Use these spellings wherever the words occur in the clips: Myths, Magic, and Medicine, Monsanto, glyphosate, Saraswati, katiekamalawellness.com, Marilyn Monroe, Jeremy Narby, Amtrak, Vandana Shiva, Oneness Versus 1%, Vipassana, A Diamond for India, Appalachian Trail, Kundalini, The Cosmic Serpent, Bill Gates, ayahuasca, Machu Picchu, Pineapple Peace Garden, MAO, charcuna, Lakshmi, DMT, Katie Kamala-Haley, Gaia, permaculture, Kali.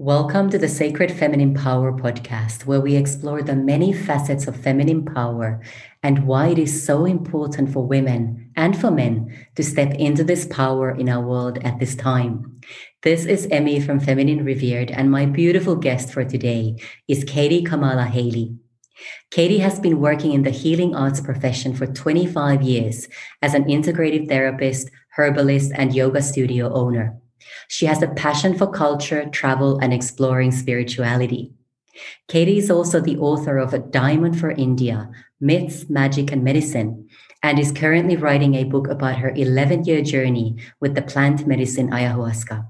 Welcome to the Sacred Feminine Power podcast, where we explore the many facets of feminine power and why it is so important for women and for men to step into this power in our world at this time. This is Emmy from Feminine Revered, and my beautiful guest for today is Katie Kamala-Haley. Katie has been working in the healing arts profession for 25 years as an integrative therapist, herbalist, and yoga studio owner. She has a passion for culture, travel, and exploring spirituality. Katie is also the author of A Diamond for India, Myths, Magic, and Medicine, and is currently writing a book about her 11-year journey with the plant medicine ayahuasca.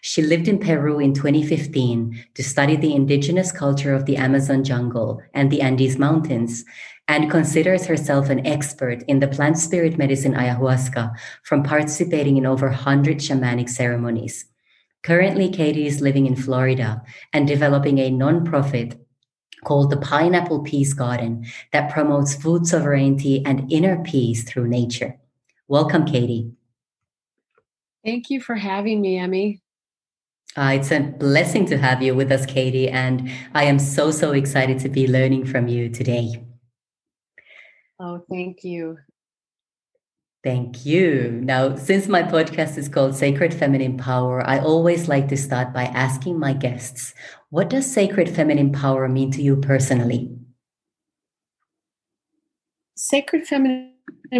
She lived in Peru in 2015 to study the indigenous culture of the Amazon jungle and the Andes Mountains, and considers herself an expert in the plant spirit medicine ayahuasca from participating in over 100 shamanic ceremonies. Currently, Katie is living in Florida and developing a nonprofit called the Pineapple Peace Garden that promotes food sovereignty and inner peace through nature. Welcome, Katie. Thank you for having me, Emmy. It's a blessing to have you with us, Katie, and I am so excited to be learning from you today. Oh, thank you. Thank you. Now, since my podcast is called Sacred Feminine Power, I always like to start by asking my guests, what does sacred feminine power mean to you personally? Sacred feminine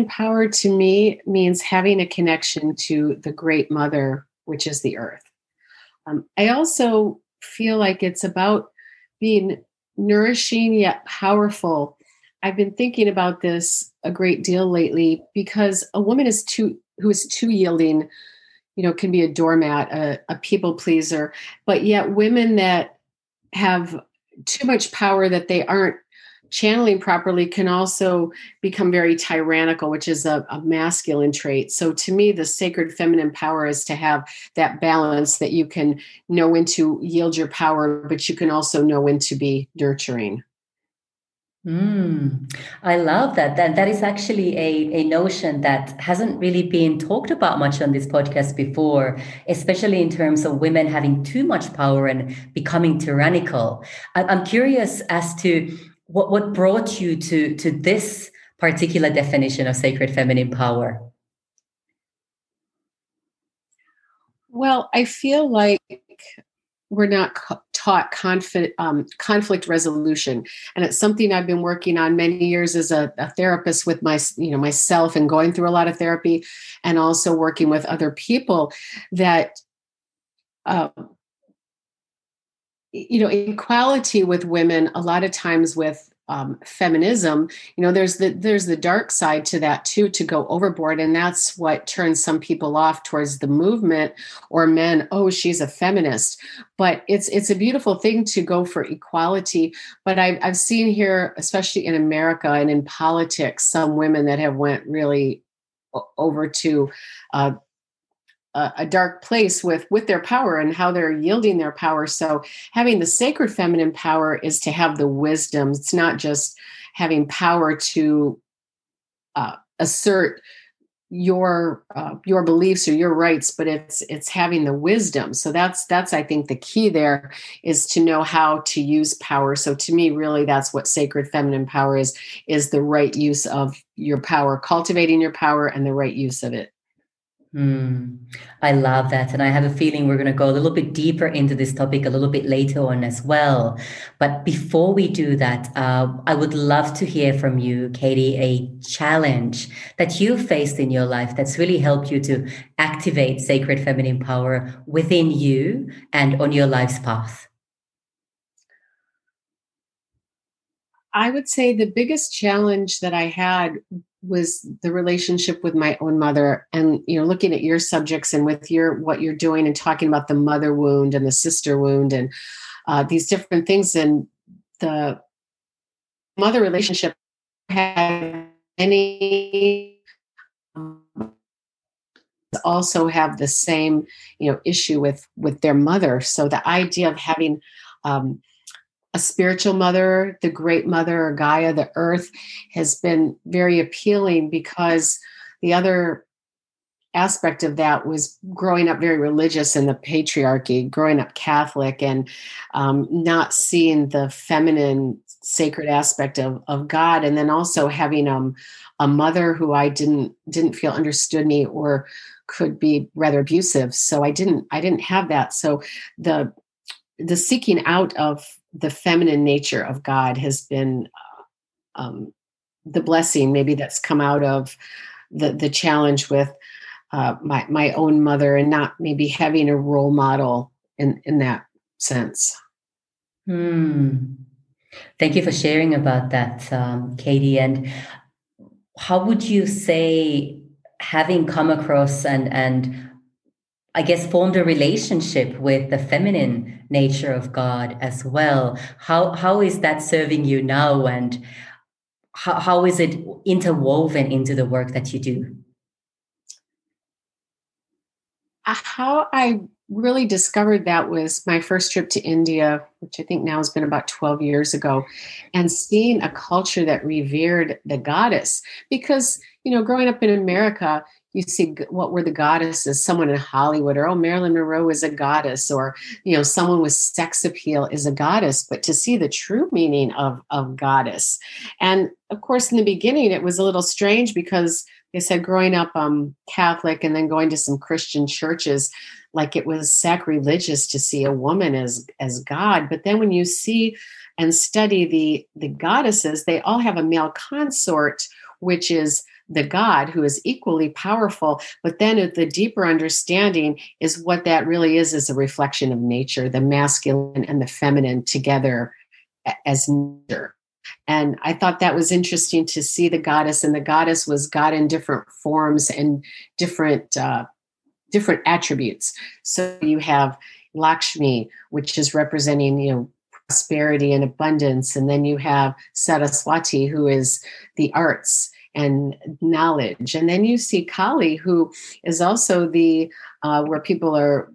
power to me means having a connection to the Great Mother, which is the earth. I also feel like it's about being nourishing yet powerful. I've been thinking about this a great deal lately because a woman who is too yielding, can be a doormat, a people pleaser, but yet women that have too much power that they aren't channeling properly can also become very tyrannical, which is a masculine trait. So to me, the sacred feminine power is to have that balance that you can know when to yield your power, but you can also know when to be nurturing. I love that. That is actually a notion that hasn't really been talked about much on this podcast before, especially in terms of women having too much power and becoming tyrannical. I'm curious as to what brought you to this particular definition of sacred feminine power? Well, I feel like we're not taught conflict resolution. And it's something I've been working on many years as a therapist with myself and going through a lot of therapy and also working with other people that, equality with women, a lot of times with feminism, there's the dark side to that too, to go overboard. And that's what turns some people off towards the movement or men. Oh, she's a feminist, but it's a beautiful thing to go for equality. But I've seen here, especially in America and in politics, some women that have went really over to, a dark place with their power and how they're yielding their power. So having the sacred feminine power is to have the wisdom. It's not just having power to assert your beliefs or your rights, but it's having the wisdom. So that's I think the key there is to know how to use power. So to me, really, that's what sacred feminine power is the right use of your power, cultivating your power and the right use of it. I love that. And I have a feeling we're going to go a little bit deeper into this topic a little bit later on as well. But before we do that, I would love to hear from you, Katie, a challenge that you faced in your life that's really helped you to activate sacred feminine power within you and on your life's path. I would say the biggest challenge that I had was the relationship with my own mother, and looking at your subjects and with what you're doing and talking about the mother wound and the sister wound and these different things. And the mother relationship had many also have the same issue with their mother. So the idea of having a spiritual mother, the great mother, or Gaia, the earth, has been very appealing because the other aspect of that was growing up very religious in the patriarchy, growing up Catholic, and not seeing the feminine sacred aspect of God. And then also having a mother who I didn't feel understood me or could be rather abusive. So I didn't have that. So the seeking out of the feminine nature of God has been the blessing maybe that's come out of the challenge with my own mother and not maybe having a role model in that sense. Thank you for sharing about that, Katie. And how would you say, having come across and I guess formed a relationship with the feminine nature of God as well, how is that serving you now, and how is it interwoven into the work that you do? How I really discovered that was my first trip to India, which I think now has been about 12 years ago, and seeing a culture that revered the goddess. Because, you know, growing up in America, you see what were the goddesses, someone in Hollywood, or, oh, Marilyn Monroe is a goddess, or, you know, someone with sex appeal is a goddess. But to see the true meaning of goddess. And of course, in the beginning, it was a little strange because they said growing up Catholic and then going to some Christian churches, like it was sacrilegious to see a woman as God. But then when you see and study the goddesses, they all have a male consort, which is the God, who is equally powerful. But then the deeper understanding is what that really is a reflection of nature, the masculine and the feminine together as nature. And I thought that was interesting to see the goddess, and the goddess was God in different forms and different attributes. So you have Lakshmi, which is representing, you know, prosperity and abundance. And then you have Saraswati, who is the arts and knowledge. And then you see Kali, who is also the, where people are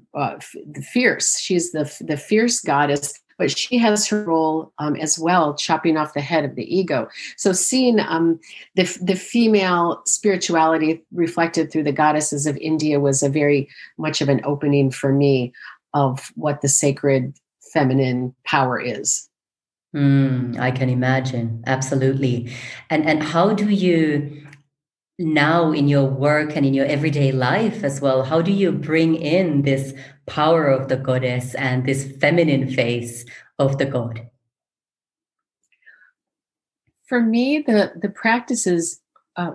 fierce. She's the fierce goddess, but she has her role as well, chopping off the head of the ego. So seeing the female spirituality reflected through the goddesses of India was a very much of an opening for me of what the sacred feminine power is. I can imagine. Absolutely. And how do you now in your work and in your everyday life as well, how do you bring in this power of the goddess and this feminine face of the god? For me, the practices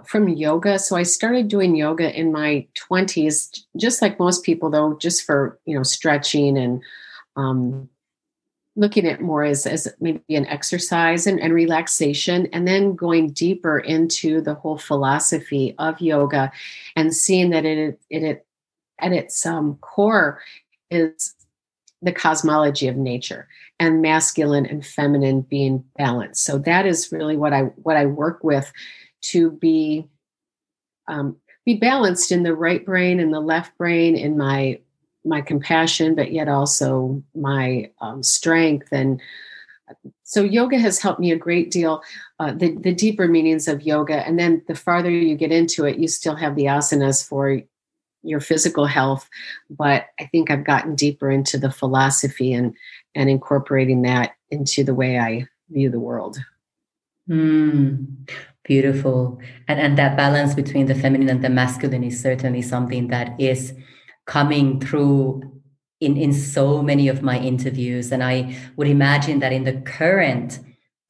from yoga. So I started doing yoga in my 20s, just like most people though, just for, you know, stretching and looking at more as maybe an exercise and relaxation, and then going deeper into the whole philosophy of yoga and seeing that it at its core is the cosmology of nature and masculine and feminine being balanced. So that is really what I work with, to be balanced in the right brain and the left brain, in my compassion, but yet also my strength. And so yoga has helped me a great deal, the deeper meanings of yoga. And then the farther you get into it, you still have the asanas for your physical health. But I think I've gotten deeper into the philosophy and incorporating that into the way I view the world. Beautiful. And that balance between the feminine and the masculine is certainly something that is coming through in so many of my interviews. And I would imagine that in the current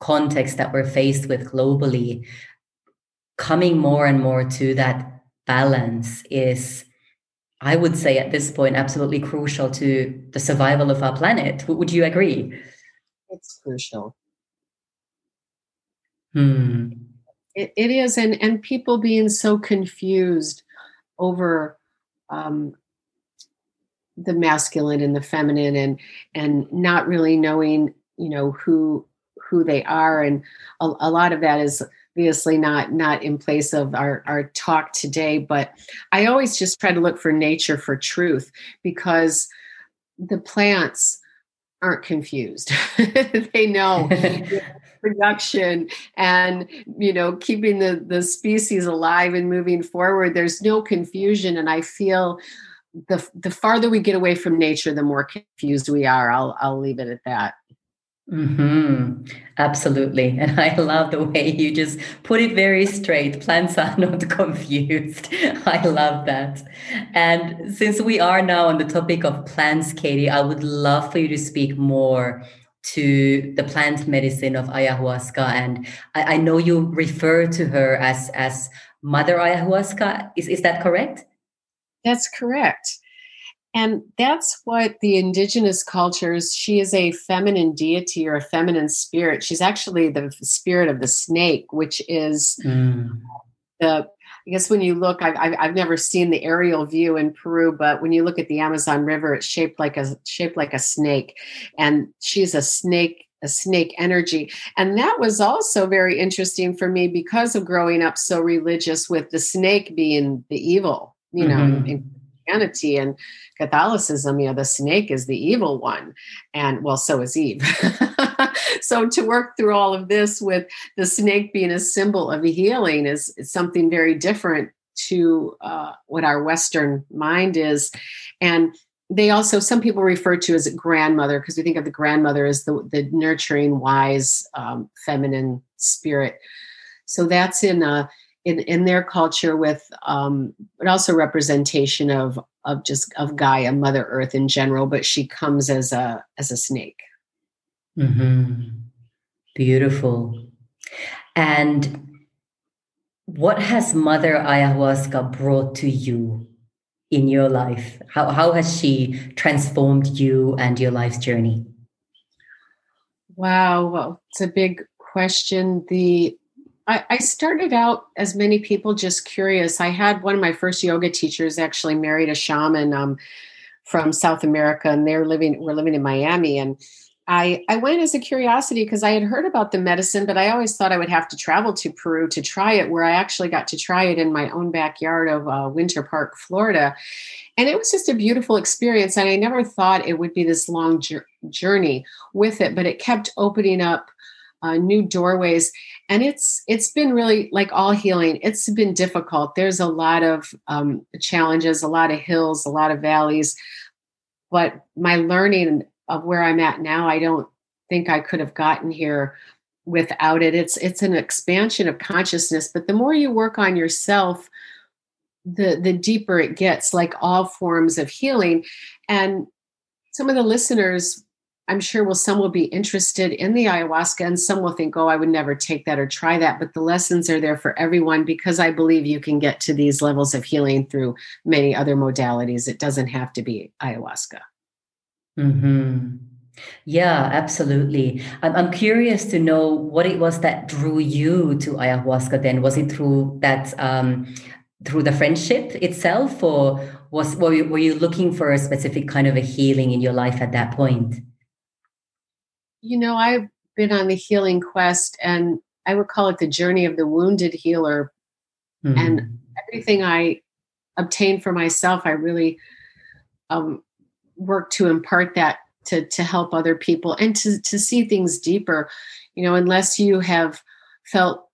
context that we're faced with globally, coming more and more to that balance is, I would say at this point, absolutely crucial to the survival of our planet. Would you agree? It's crucial. It is. And people being so confused over the masculine and the feminine, and not really knowing, you know, who they are. And a lot of that is obviously not in place of our talk today, but I always just try to look for nature for truth, because the plants aren't confused. They know production and, you know, keeping the species alive and moving forward, there's no confusion. And I feel the farther we get away from nature, the more confused we are. I'll leave it at that. Mm-hmm. Absolutely. And I love the way you just put it very straight. Plants are not confused. I love that. And since we are now on the topic of plants, Katie, I would love for you to speak more to the plant medicine of ayahuasca. And I know you refer to her as Mother Ayahuasca. Is that correct? That's correct. And that's what the indigenous cultures, she is a feminine deity or a feminine spirit. She's actually the spirit of the snake, which is I guess when you look, I've never seen the aerial view in Peru, but when you look at the Amazon River, it's shaped like a snake. And she's a snake energy. And that was also very interesting for me because of growing up so religious with the snake being the evil, you know, in Christianity and Catholicism, you know, the snake is the evil one. And well, so is Eve. So to work through all of this with the snake being a symbol of healing is something very different to what our Western mind is. And they also, some people refer to as a grandmother, because we think of the grandmother as the nurturing, wise, feminine spirit. So that's in their culture with, but also representation of Gaia, Mother Earth in general, but she comes as a snake. Mm-hmm. Beautiful. And what has Mother Ayahuasca brought to you in your life? How has she transformed you and your life's journey? Wow. Well, it's a big question. I started out, as many people, just curious. I had one of my first yoga teachers actually married a shaman from South America, and we're living in Miami. And I went as a curiosity because I had heard about the medicine, but I always thought I would have to travel to Peru to try it, where I actually got to try it in my own backyard of Winter Park, Florida. And it was just a beautiful experience. And I never thought it would be this long journey with it, but it kept opening up new doorways. And it's been really, like all healing, it's been difficult. There's a lot of challenges, a lot of hills, a lot of valleys. But my learning of where I'm at now, I don't think I could have gotten here without it. It's an expansion of consciousness. But the more you work on yourself, the deeper it gets, like all forms of healing. And some of the listeners, I'm sure, some will be interested in the ayahuasca, and some will think, oh, I would never take that or try that. But the lessons are there for everyone, because I believe you can get to these levels of healing through many other modalities. It doesn't have to be ayahuasca. Mm-hmm. Yeah, absolutely. I'm curious to know what it was that drew you to ayahuasca then. Was it through that, through the friendship itself, or were you looking for a specific kind of a healing in your life at that point? You know, I've been on the healing quest, and I would call it the journey of the wounded healer. Mm-hmm. And everything I obtained for myself, I really work to impart that to help other people and to see things deeper. You know, unless you have felt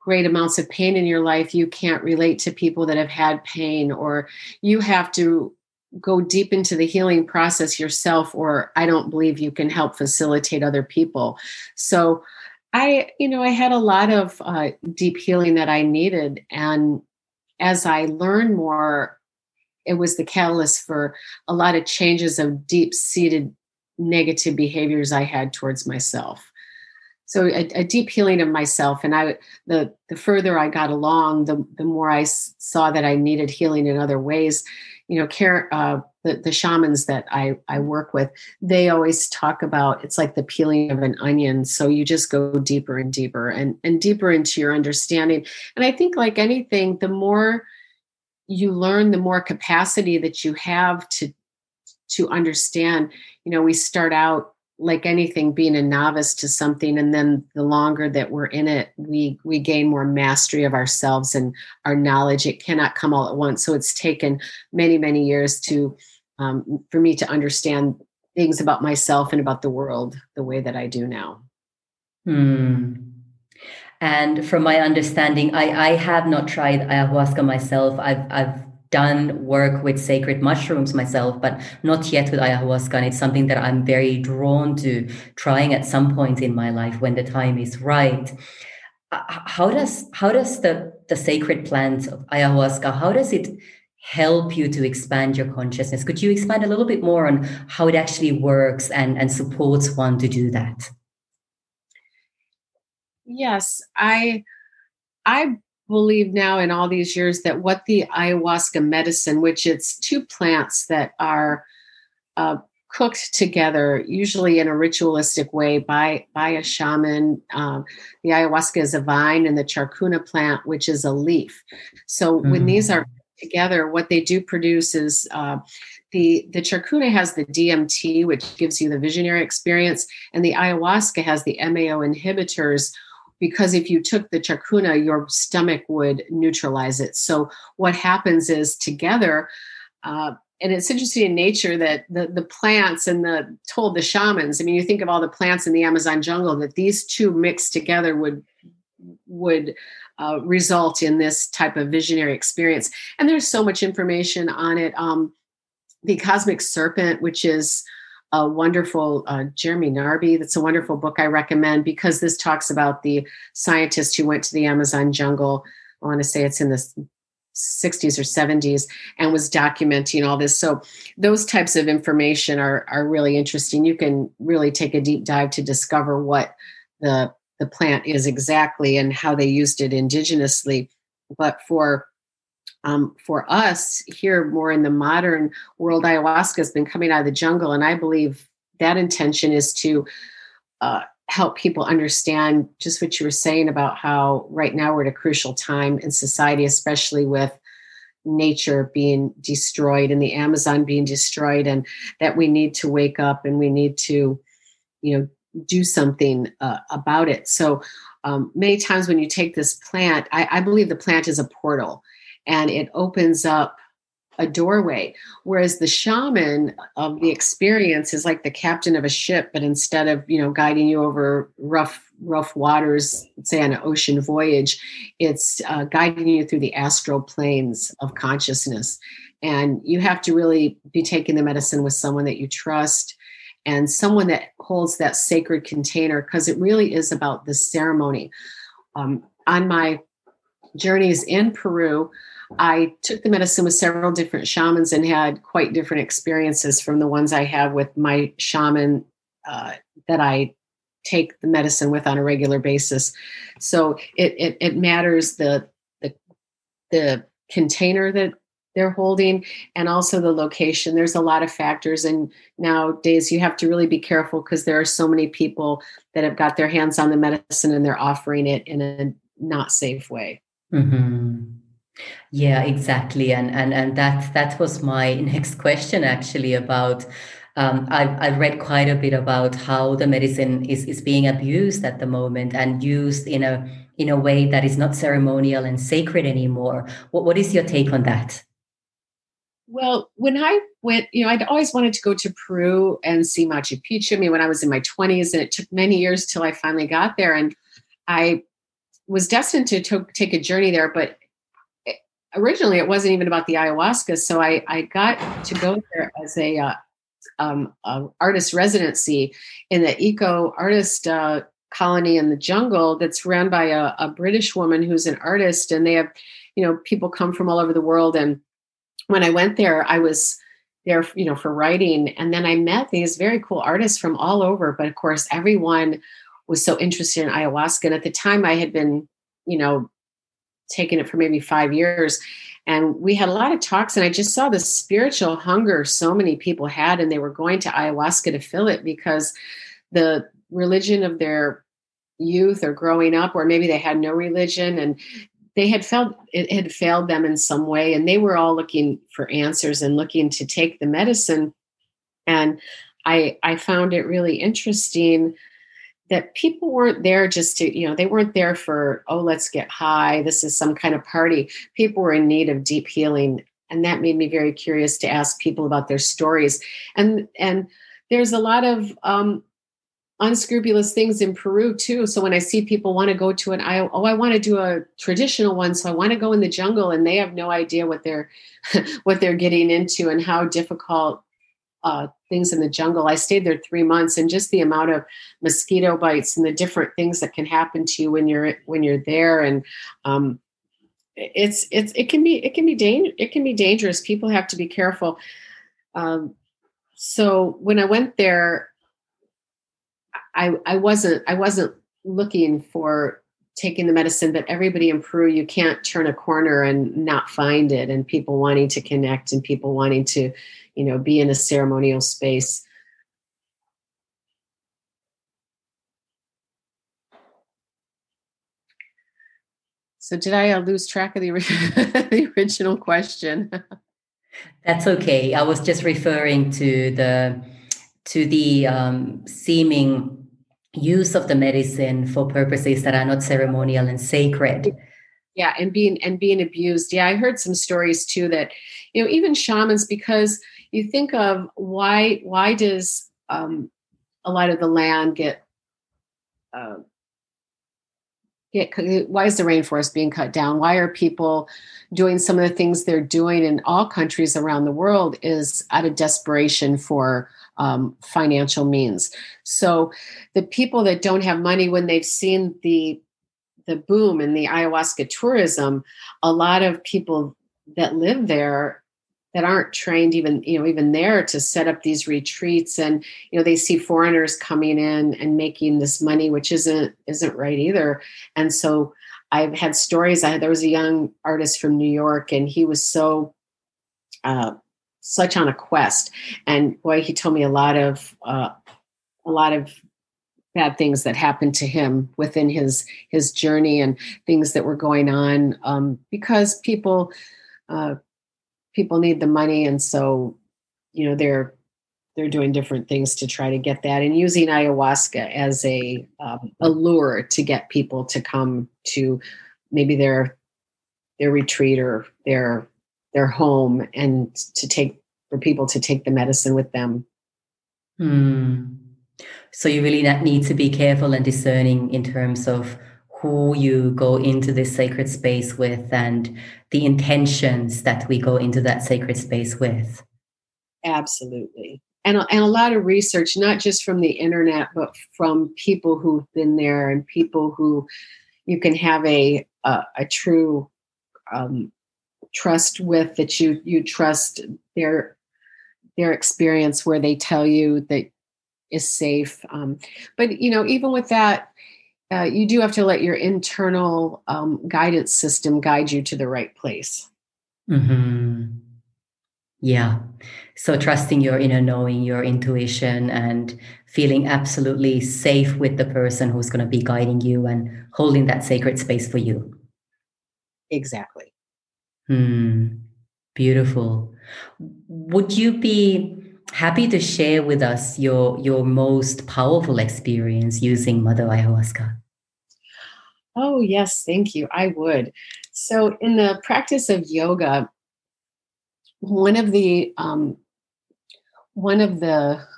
great amounts of pain in your life, you can't relate to people that have had pain, or you have to go deep into the healing process yourself, or I don't believe you can help facilitate other people. So I had a lot of deep healing that I needed. And as I learned more, it was the catalyst for a lot of changes of deep-seated negative behaviors I had towards myself. So a deep healing of myself. And the further I got along, the more I saw that I needed healing in other ways. You know, the shamans that I work with, they always talk about, it's like the peeling of an onion. So you just go deeper and deeper and deeper into your understanding. And I think, like anything, the more you learn, the more capacity that you have to understand. You know, we start out, like anything, being a novice to something. And then the longer that we're in it, we gain more mastery of ourselves and our knowledge. It cannot come all at once. So it's taken many, many years for me to understand things about myself and about the world the way that I do now. And from my understanding, I have not tried ayahuasca myself. I've done work with sacred mushrooms myself, but not yet with ayahuasca. And it's something that I'm very drawn to trying at some point in my life when the time is right. How does the sacred plant of ayahuasca, how does it help you to expand your consciousness? Could you expand a little bit more on how it actually works and supports one to do that? Yes, I believe now in all these years that what the ayahuasca medicine, which it's two plants that are cooked together, usually in a ritualistic way by a shaman. The ayahuasca is a vine and the charcuna plant, which is a leaf. So when these are together, what they do produce is the charcuna has the DMT, which gives you the visionary experience, and the ayahuasca has the MAO inhibitors, because if you took the charcuna, your stomach would neutralize it. So what happens is together, and it's interesting in nature that the plants and the shamans, I mean, you think of all the plants in the Amazon jungle, that these two mixed together would result in this type of visionary experience. And there's so much information on it. The Cosmic Serpent, which is a wonderful Jeremy Narby. That's a wonderful book I recommend, because this talks about the scientist who went to the Amazon jungle. I want to say it's in the 60s or 70s and was documenting all this. So those types of information are really interesting. You can really take a deep dive to discover what the plant is exactly and how they used it indigenously. But for us here more in the modern world, ayahuasca has been coming out of the jungle. And I believe that intention is to help people understand just what you were saying about how right now we're at a crucial time in society, especially with nature being destroyed and the Amazon being destroyed, and that we need to wake up and we need to, do something about it. So many times when you take this plant, I believe the plant is a portal and it opens up a doorway. Whereas the shaman of the experience is like the captain of a ship, but instead of, guiding you over rough waters, say on an ocean voyage, it's guiding you through the astral planes of consciousness. And you have to really be taking the medicine with someone that you trust and someone that holds that sacred container, because it really is about the ceremony. On my journeys in Peru, I took the medicine with several different shamans and had quite different experiences from the ones I have with my shaman that I take the medicine with on a regular basis. So it matters the container that they're holding, and also the location. There's a lot of factors. And nowadays you have to really be careful, because there are so many people that have got their hands on the medicine and they're offering it in a not safe way. Mm-hmm. Yeah, exactly. And that was my next question, actually, about I've read quite a bit about how the medicine is being abused at the moment and used in a way that is not ceremonial and sacred anymore. What is your take on that? Well, when I went, I'd always wanted to go to Peru and see Machu Picchu. I mean, when I was in my 20s, and it took many years till I finally got there. And I was destined to take a journey there, but originally it wasn't even about the ayahuasca. So I got to go there as a artist residency in the eco artist colony in the jungle that's run by a British woman who's an artist. And they have, people come from all over the world. And when I went there, I was there, for writing. And then I met these very cool artists from all over. But of course, everyone was so interested in ayahuasca. And at the time I had been, taking it for maybe 5 years. And we had a lot of talks, and I just saw the spiritual hunger so many people had, and they were going to ayahuasca to fill it, because the religion of their youth or growing up, or maybe they had no religion and they had felt it had failed them in some way. And they were all looking for answers and looking to take the medicine. And I found it really interesting that people weren't there just to, they weren't there for, oh, let's get high. This is some kind of party. People were in need of deep healing. And that made me very curious to ask people about their stories. And there's a lot of unscrupulous things in Peru too. So when I see people want to go to an, I want to do a traditional one. So I want to go in the jungle, and they have no idea what they're, what they're getting into and how difficult things in the jungle. I stayed there 3 months, and just the amount of mosquito bites and the different things that can happen to you when you're there. And it can be dangerous. People have to be careful. So when I went there, I wasn't looking for taking the medicine, but everybody in Peru, you can't turn a corner and not find it. And people wanting to connect, and people wanting to, you know, be in a ceremonial space. So did I lose track of the original question? That's okay. I was just referring to the seeming use of the medicine for purposes that are not ceremonial and sacred. Yeah, and being abused. Yeah, I heard some stories too that, you know, even shamans, because you think of why does a lot of the land why is the rainforest being cut down? Why are people doing some of the things they're doing in all countries around the world is out of desperation for financial means. So the people that don't have money, when they've seen the boom in the ayahuasca tourism, a lot of people that live there that aren't trained even there to set up these retreats. And, you know, they see foreigners coming in and making this money, which isn't right either. And so I've had stories. There was a young artist from New York, and he was such on a quest. And boy, he told me a lot of bad things that happened to him within his journey, and things that were going on, because people need the money. And so, you know, they're doing different things to try to get that, and using ayahuasca as a lure to get people to come to maybe their retreat or their home, and for people to take the medicine with them. Mm. So you really need to be careful and discerning in terms of who you go into this sacred space with, and the intentions that we go into that sacred space with. Absolutely. And a lot of research, not just from the internet, but from people who've been there, and people who you can have a true trust with, that you trust their experience, where they tell you that is safe. But, you know, even with that, you do have to let your internal guidance system guide you to the right place. Mm-hmm. Yeah. So trusting your inner knowing, your intuition, and feeling absolutely safe with the person who's going to be guiding you and holding that sacred space for you. Exactly. Beautiful. Would you be happy to share with us your most powerful experience using Mother Ayahuasca? Oh, yes. Thank you. I would. So in the practice of yoga, one of the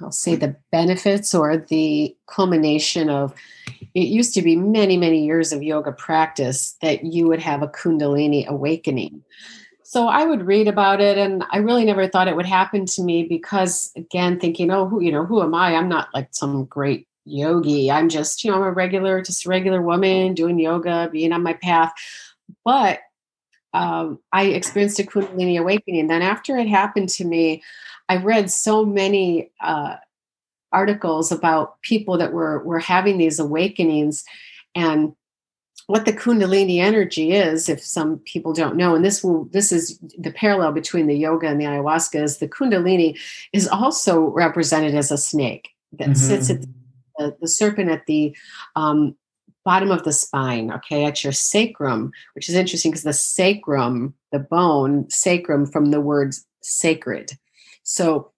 I'll say the benefits, or the culmination of, it used to be many, many years of yoga practice that you would have a Kundalini awakening. So I would read about it, and I really never thought it would happen to me, because again, thinking, oh, who am I? I'm not like some great yogi. I'm just, you know, I'm just a regular woman doing yoga, being on my path. But I experienced a Kundalini awakening. Then after it happened to me, I read so many articles about people that were having these awakenings, and what the Kundalini energy is, if some people don't know, and this is the parallel between the yoga and the ayahuasca, is the Kundalini is also represented as a snake that sits at the serpent at the bottom of the spine, okay, at your sacrum, which is interesting because the sacrum, the bone, sacrum from the word sacred. So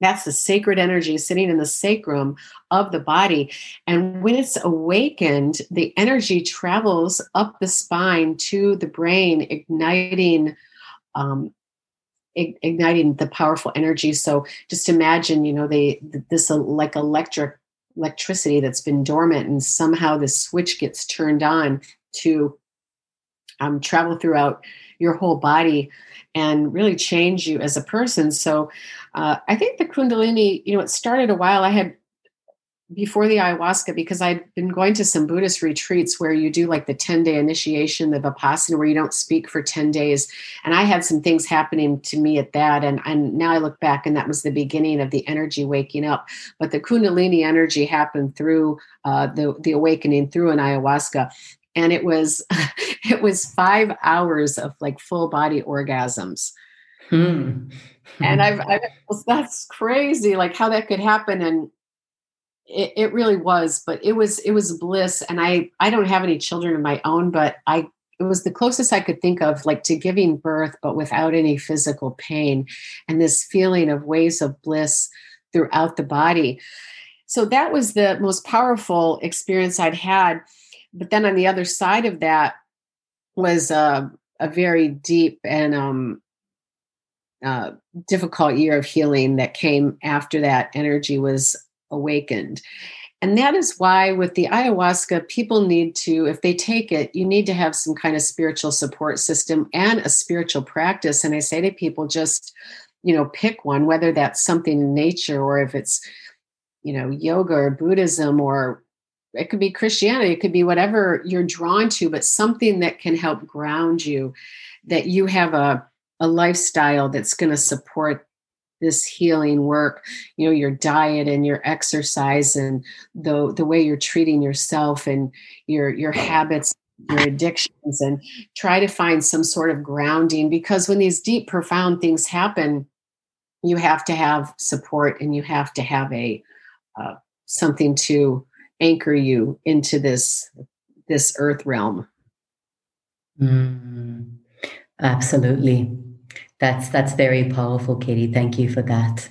that's the sacred energy sitting in the sacrum of the body. And when it's awakened, the energy travels up the spine to the brain, igniting the powerful energy. So just imagine, you know, this like electric electricity that's been dormant, and somehow this switch gets turned on to travel throughout your whole body and really change you as a person. So I think the Kundalini, you know, it started a while. I had before the ayahuasca, because I'd been going to some Buddhist retreats where you do like the 10-day initiation, the Vipassana, where you don't speak for 10 days. And I had some things happening to me at that. And now I look back, and that was the beginning of the energy waking up. But the Kundalini energy happened through the awakening through an ayahuasca. And it was 5 hours of like full body orgasms. Hmm. And I've that's crazy, like how that could happen. And it really was, but it was bliss. And I don't have any children of my own, but it was the closest I could think of, like, to giving birth, but without any physical pain, and this feeling of waves of bliss throughout the body. So that was the most powerful experience I'd had. But then on the other side of that was a very deep and difficult year of healing that came after that energy was awakened. And that is why with the ayahuasca, people need to, if they take it, you need to have some kind of spiritual support system and a spiritual practice. And I say to people, just, you know, pick one, whether that's something in nature, or if it's, you know, yoga or Buddhism, or it could be Christianity, it could be whatever you're drawn to, but something that can help ground you, that you have a lifestyle that's going to support this healing work, you know, your diet and your exercise and the way you're treating yourself and your habits, your addictions, and try to find some sort of grounding, because when these deep, profound things happen, you have to have support, and you have to have a something to anchor you into this earth realm. Mm, absolutely. That's very powerful, Katie. Thank you for that.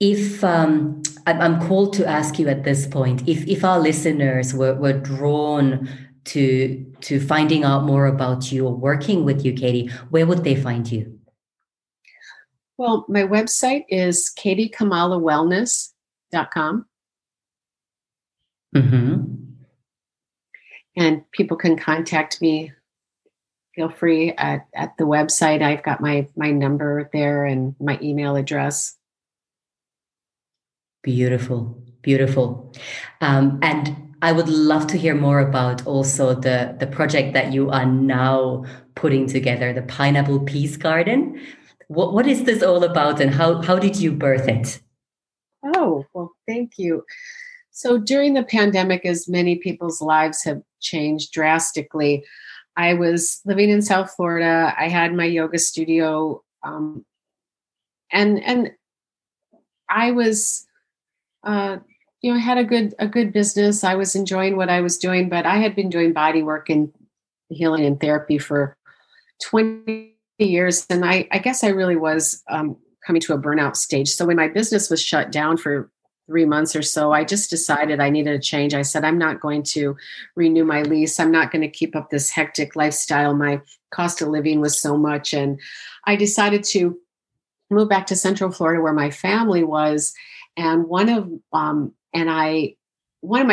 If I'm called to ask you at this point, if our listeners were drawn to finding out more about you or working with you, Katie, where would they find you? Well, my website is katiekamalawellness.com. Mm-hmm. And people can contact me. Feel free at the website. I've got my number there and my email address. Beautiful, beautiful. And I would love to hear more about also the project that you are now putting together, the Pineapple Peace Garden. What is this all about, and how did you birth it? Oh, well, thank you. So during the pandemic, as many people's lives have changed drastically, I was living in South Florida. I had my yoga studio, and I was, you know, I had a good business. I was enjoying what I was doing, but I had been doing body work and healing and therapy for 20 years, and I guess I really was coming to a burnout stage. So when my business was shut down for 3 months or so, I just decided I needed a change. I said, I'm not going to renew my lease. I'm not going to keep up this hectic lifestyle. My cost of living was so much. And I decided to move back to Central Florida, where my family was. And one of my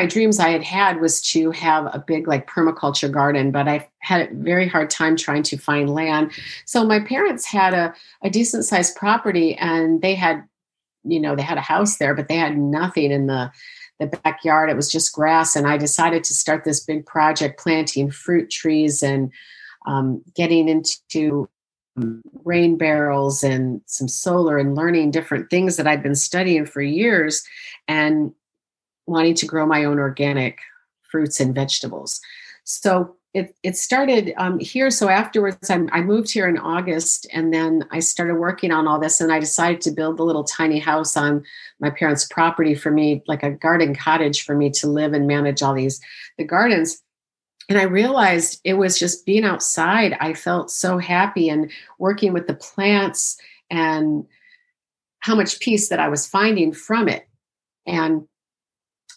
dreams I had was to have a big, like, permaculture garden, but I had a very hard time trying to find land. So my parents had a decent sized property, and they had a house there, but they had nothing in the backyard. It was just grass. And I decided to start this big project, planting fruit trees and getting into rain barrels and some solar, and learning different things that I'd been studying for years, and wanting to grow my own organic fruits and vegetables. So it started here. So afterwards, I moved here in August, and then I started working on all this, and I decided to build a little tiny house on my parents' property for me, like a garden cottage for me to live and manage all the gardens. And I realized it was just being outside. I felt so happy, and working with the plants, and how much peace that I was finding from it. And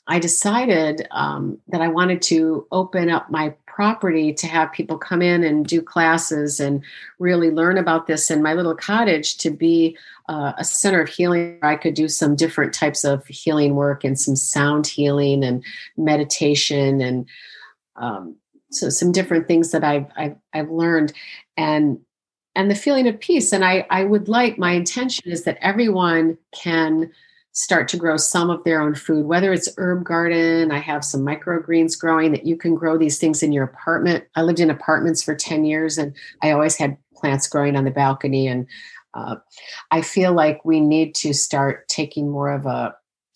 I decided that I wanted to open up my property to have people come in and do classes and really learn about this, and my little cottage to be a center of healing where I could do some different types of healing work and some sound healing and meditation and so some different things that I've learned and the feeling of peace. And I would like, my intention is that everyone can start to grow some of their own food, whether it's herb garden. I have some microgreens growing that you can grow these things in your apartment. I lived in apartments for 10 years and I always had plants growing on the balcony. And I feel like we need to start taking more of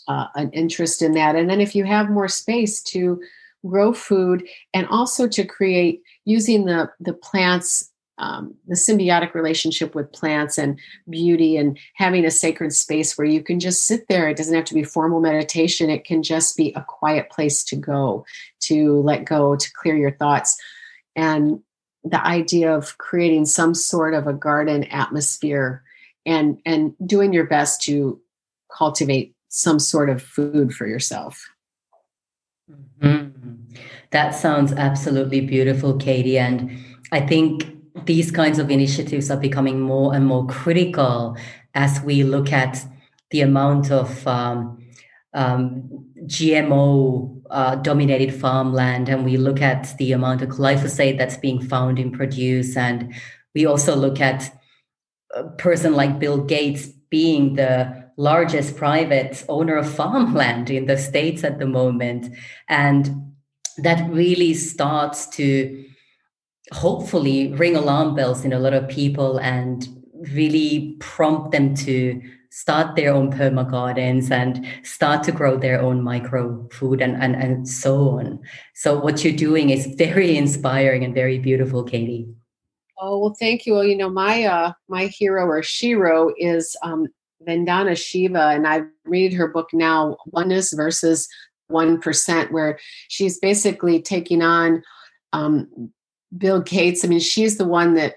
an interest in that. And then if you have more space to grow food and also to create using the plants, the symbiotic relationship with plants and beauty, and having a sacred space where you can just sit there. It doesn't have to be formal meditation. It can just be a quiet place to go, to let go, to clear your thoughts. And the idea of creating some sort of a garden atmosphere and doing your best to cultivate some sort of food for yourself. Mm-hmm. That sounds absolutely beautiful, Katie. And I think these kinds of initiatives are becoming more and more critical as we look at the amount of GMO-dominated farmland, and we look at the amount of glyphosate that's being found in produce. And we also look at a person like Bill Gates being the largest private owner of farmland in the States at the moment. And that really starts to hopefully ring alarm bells in a lot of people and really prompt them to start their own perma gardens and start to grow their own micro food and so on. So what you're doing is very inspiring and very beautiful, Katie. Oh, well, thank you. Well, you know, my hero or shiro is Vandana Shiva, and I read her book now, Oneness Versus 1%, where she's basically taking on Bill Gates. I mean, she's the one that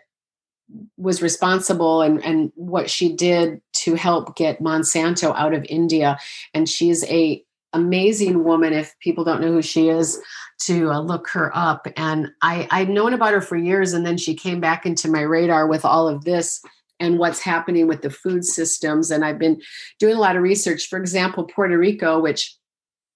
was responsible and what she did to help get Monsanto out of India. And she's a amazing woman. If people don't know who she is, to look her up. And I'd known about her for years. And then she came back into my radar with all of this and what's happening with the food systems. And I've been doing a lot of research, for example, Puerto Rico, which,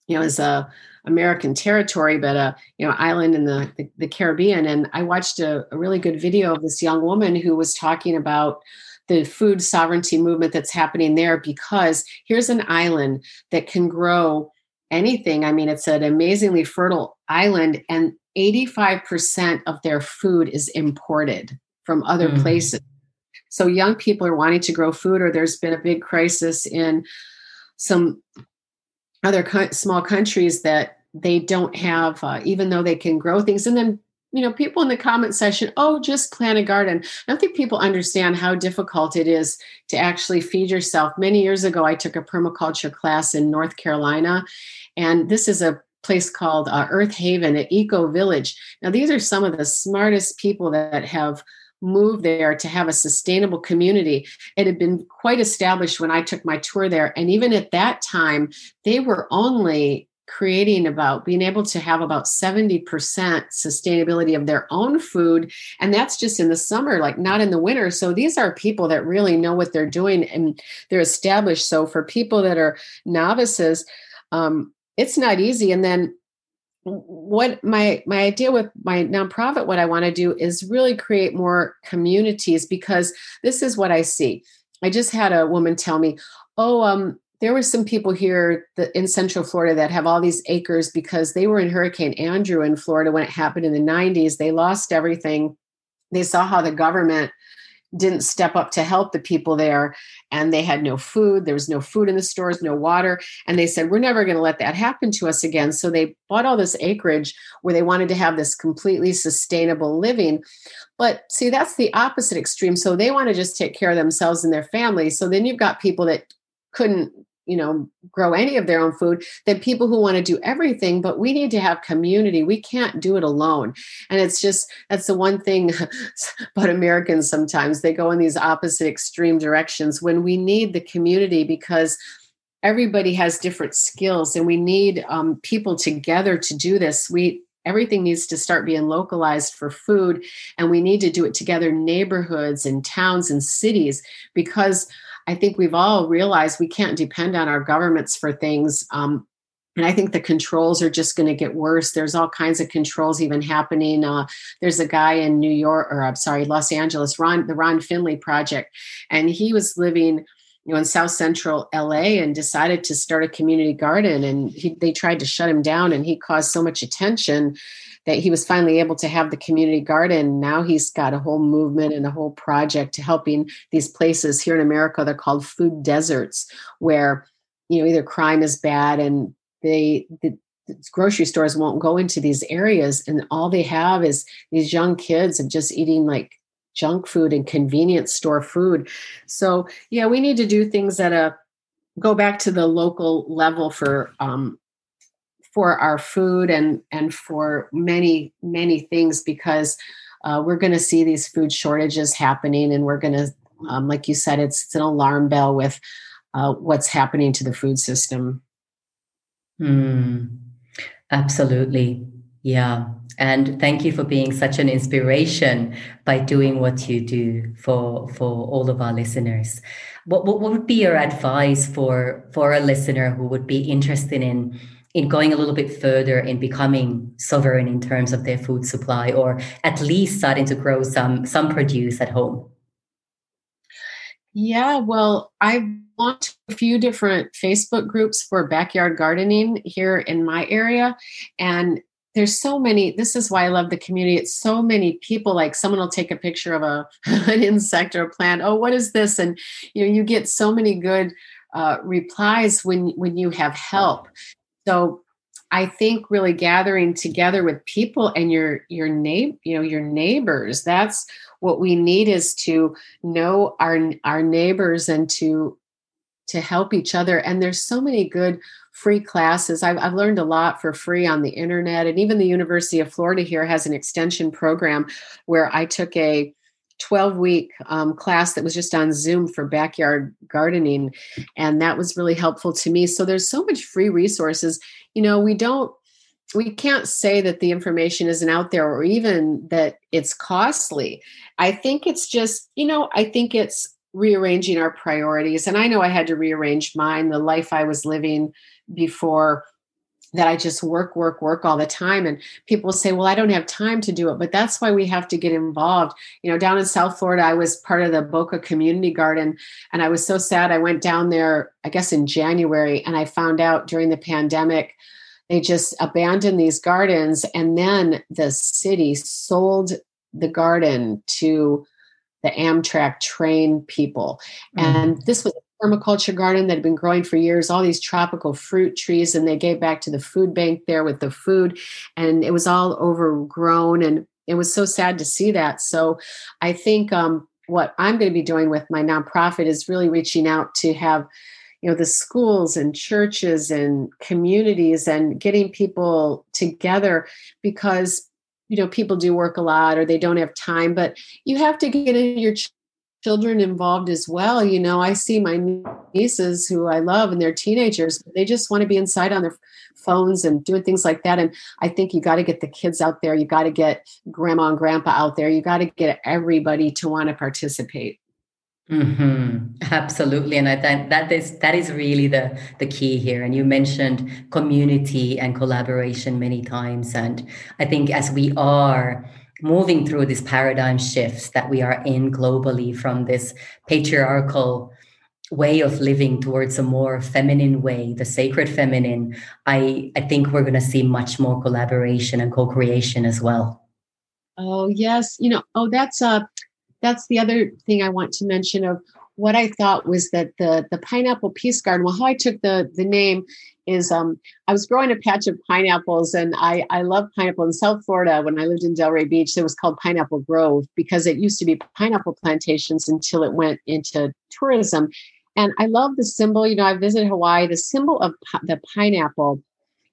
you know, is a American territory, but island in the Caribbean. And I watched a really good video of this young woman who was talking about the food sovereignty movement that's happening there, because here's an island that can grow anything. I mean, it's an amazingly fertile island, and 85% of their food is imported from other places. So young people are wanting to grow food, or there's been a big crisis in some other small countries that they don't have, even though they can grow things. And then, you know, people in the comment section, oh, just plant a garden. I don't think people understand how difficult it is to actually feed yourself. Many years ago, I took a permaculture class in North Carolina, and this is a place called Earth Haven, an eco village. Now, these are some of the smartest people that have moved there to have a sustainable community. It had been quite established when I took my tour there. And even at that time, they were only creating about being able to have about 70% sustainability of their own food. And that's just in the summer, like not in the winter. So these are people that really know what they're doing and they're established. So for people that are novices, it's not easy. And then what my idea with my nonprofit, what I want to do is really create more communities, because this is what I see. I just had a woman tell me, there were some people here in Central Florida that have all these acres because they were in Hurricane Andrew in Florida when it happened in the 90s. They lost everything. They saw how the government didn't step up to help the people there, and they had no food. There was no food in the stores, no water. And they said, we're never going to let that happen to us again. So they bought all this acreage where they wanted to have this completely sustainable living. But see, that's the opposite extreme. So they want to just take care of themselves and their family. So then you've got people that couldn't, you know, grow any of their own food, than people who want to do everything. But we need to have community. We can't do it alone. And it's just, that's the one thing about Americans. Sometimes they go in these opposite extreme directions when we need the community, because everybody has different skills and we need people together to do this. We Everything needs to start being localized for food, and we need to do it together, neighborhoods and towns and cities, because I think we've all realized we can't depend on our governments for things. And I think the controls are just going to get worse. There's all kinds of controls even happening. There's a guy in Los Angeles, the Ron Finley Project, and he was living in South Central LA and decided to start a community garden. And they tried to shut him down, and he caused so much attention that he was finally able to have the community garden. Now he's got a whole movement and a whole project to helping these places here in America. They're called food deserts, where, either crime is bad and the grocery stores won't go into these areas. And all they have is these young kids and just eating like junk food and convenience store food. So yeah, we need to do things that go back to the local level for our food and for many, many things, because we're going to see these food shortages happening, and we're going to, like you said, it's an alarm bell with what's happening to the food system. Absolutely. Yeah. And thank you for being such an inspiration by doing what you do for all of our listeners. What would be your advice for a listener who would be interested in going a little bit further in becoming sovereign in terms of their food supply, or at least starting to grow some produce at home? Yeah, well, I've launched a few different Facebook groups for backyard gardening here in my area. And there's so many, this is why I love the community. It's so many people, like someone will take a picture of an insect or a plant. Oh, what is this? And you get so many good replies when you have help. So I think really gathering together with people and your neighbors, that's what we need, is to know our neighbors and to help each other. And there's so many good free classes. I've learned a lot for free on the internet. And even the University of Florida here has an extension program where I took a 12-week class that was just on Zoom for backyard gardening. And that was really helpful to me. So there's so much free resources. We can't say that the information isn't out there, or even that it's costly. I think it's just, I think it's rearranging our priorities. And I know I had to rearrange mine, the life I was living before, that I just work all the time. And people say, well, I don't have time to do it, but that's why we have to get involved. Down in South Florida, I was part of the Boca Community Garden, and I was so sad. I went down there, I guess in January, and I found out during the pandemic, they just abandoned these gardens. And then the city sold the garden to the Amtrak train people. Mm-hmm. And this was a permaculture garden that had been growing for years, all these tropical fruit trees, and they gave back to the food bank there with the food, and it was all overgrown. And it was so sad to see that. So I think what I'm going to be doing with my nonprofit is really reaching out to have, the schools and churches and communities, and getting people together, because people do work a lot, or they don't have time, but you have to get your children involved as well. I see my nieces who I love, and they're teenagers, but they just want to be inside on their phones and doing things like that. And I think you got to get the kids out there. You got to get grandma and grandpa out there. You got to get everybody to want to participate. Mm-hmm. Absolutely. And I think that is really the key here. And you mentioned community and collaboration many times. And I think as we are moving through these paradigm shifts that we are in globally, from this patriarchal way of living towards a more feminine way, the sacred feminine, I think we're going to see much more collaboration and co-creation as well. Oh, yes. That's the other thing I want to mention, of what I thought was that the Pineapple Peace Garden, well, how I took the name is I was growing a patch of pineapples, and I love pineapple. In South Florida, when I lived in Delray Beach, it was called Pineapple Grove, because it used to be pineapple plantations until it went into tourism. And I love the symbol. I visited Hawaii. The symbol of the pineapple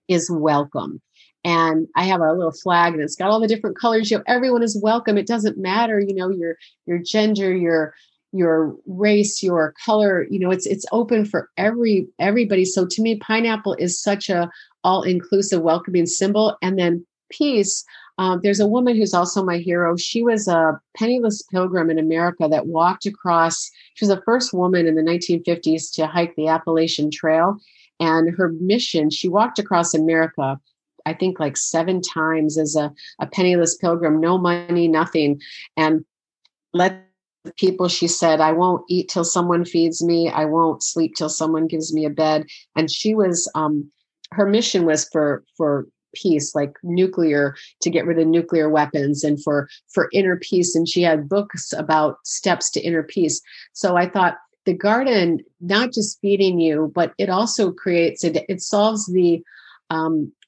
is welcome. And I have a little flag, and it's got all the different colors. Everyone is welcome. It doesn't matter, your gender, your race, your color. It's open for everybody. So to me, pineapple is such a all-inclusive, welcoming symbol. And then piece, there's a woman who's also my hero. She was a penniless pilgrim in America that walked across. She was the first woman in the 1950s to hike the Appalachian Trail. And her mission, she walked across America, I think like 7 times as a penniless pilgrim, no money, nothing. And let the people, she said, I won't eat till someone feeds me. I won't sleep till someone gives me a bed. And she was, her mission was for peace, like nuclear, to get rid of nuclear weapons, and for inner peace. And she had books about steps to inner peace. So I thought, the garden, not just feeding you, but it also creates, it solves the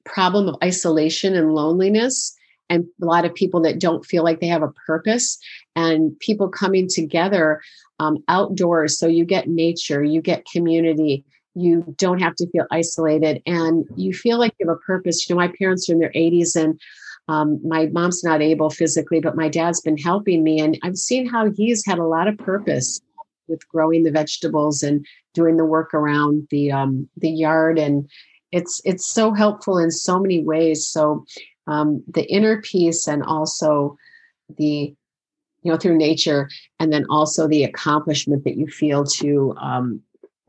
problem of isolation and loneliness, and a lot of people that don't feel like they have a purpose, and people coming together outdoors. So you get nature, you get community, you don't have to feel isolated, and you feel like you have a purpose. You know, my parents are in their 80s, and my mom's not able physically, but my dad's been helping me, and I've seen how he's had a lot of purpose with growing the vegetables and doing the work around the yard. And it's so helpful in so many ways. So the inner peace, and also the, you know, through nature, and then also the accomplishment that you feel to,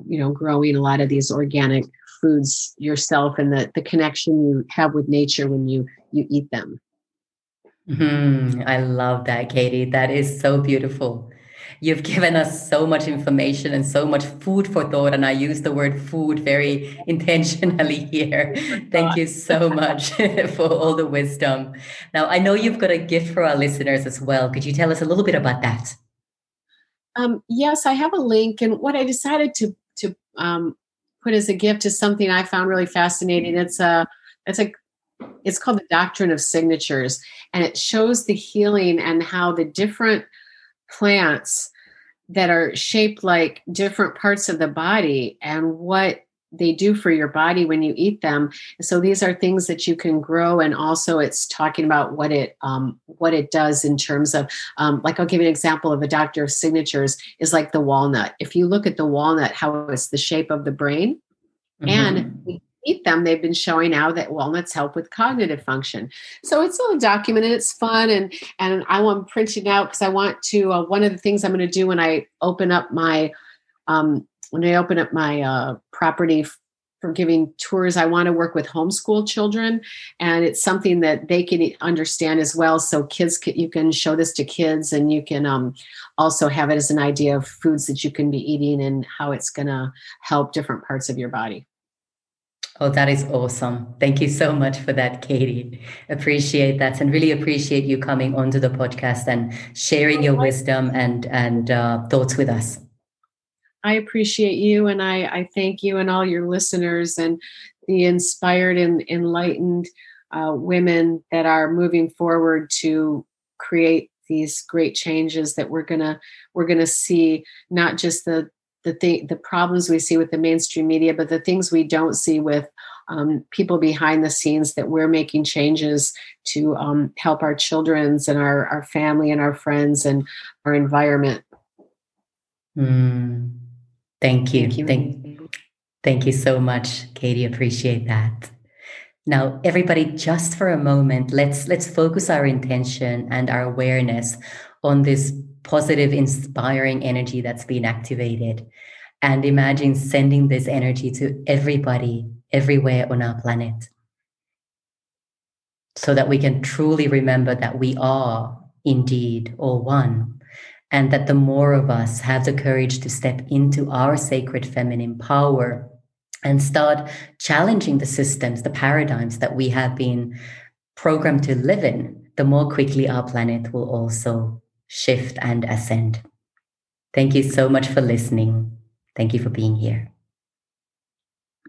you know, growing a lot of these organic foods yourself, and the connection you have with nature when you eat them. Mm-hmm. I love that, Katie. That is so beautiful. You've given us so much information and so much food for thought. And I use the word food very intentionally here. Thank you so much for all the wisdom. Now, I know you've got a gift for our listeners as well. Could you tell us a little bit about that? Yes, I have a link. And what I decided to put as a gift is something I found really fascinating. It's called the Doctrine of Signatures. And it shows the healing and how the different plants that are shaped like different parts of the body and what they do for your body when you eat them. So these are things that you can grow. And also it's talking about what it does in terms of, like, I'll give you an example of a Doctrine of Signatures is like the walnut. If you look at the walnut, how it's the shape of the brain, mm-hmm. and we eat them, they've been showing now that walnuts help with cognitive function. So it's all documented. It's fun. And I want printing out because I want to, one of the things I'm going to do when I open up my, property for giving tours, I want to work with homeschool children, and it's something that they can understand as well. So you can show this to kids, and you can also have it as an idea of foods that you can be eating and how it's going to help different parts of your body. Oh, that is awesome. Thank you so much for that, Katie. Appreciate that, and really appreciate you coming onto the podcast and sharing your wisdom and thoughts with us. I appreciate you, and I thank you and all your listeners and the inspired and enlightened women that are moving forward to create these great changes that we're gonna see, not just the problems we see with the mainstream media, but the things we don't see with people behind the scenes, that we're making changes to help our children's and our family and our friends and our environment. Mm. Thank you. Thank you so much, Katie. Appreciate that. Now, everybody, just for a moment, let's focus our intention and our awareness on this positive, inspiring energy that's been activated. And imagine sending this energy to everybody, everywhere on our planet, so that we can truly remember that we are indeed all one, and that the more of us have the courage to step into our sacred feminine power and start challenging the systems, the paradigms that we have been programmed to live in, the more quickly our planet will also shift and ascend. Thank you so much for listening. Thank you for being here.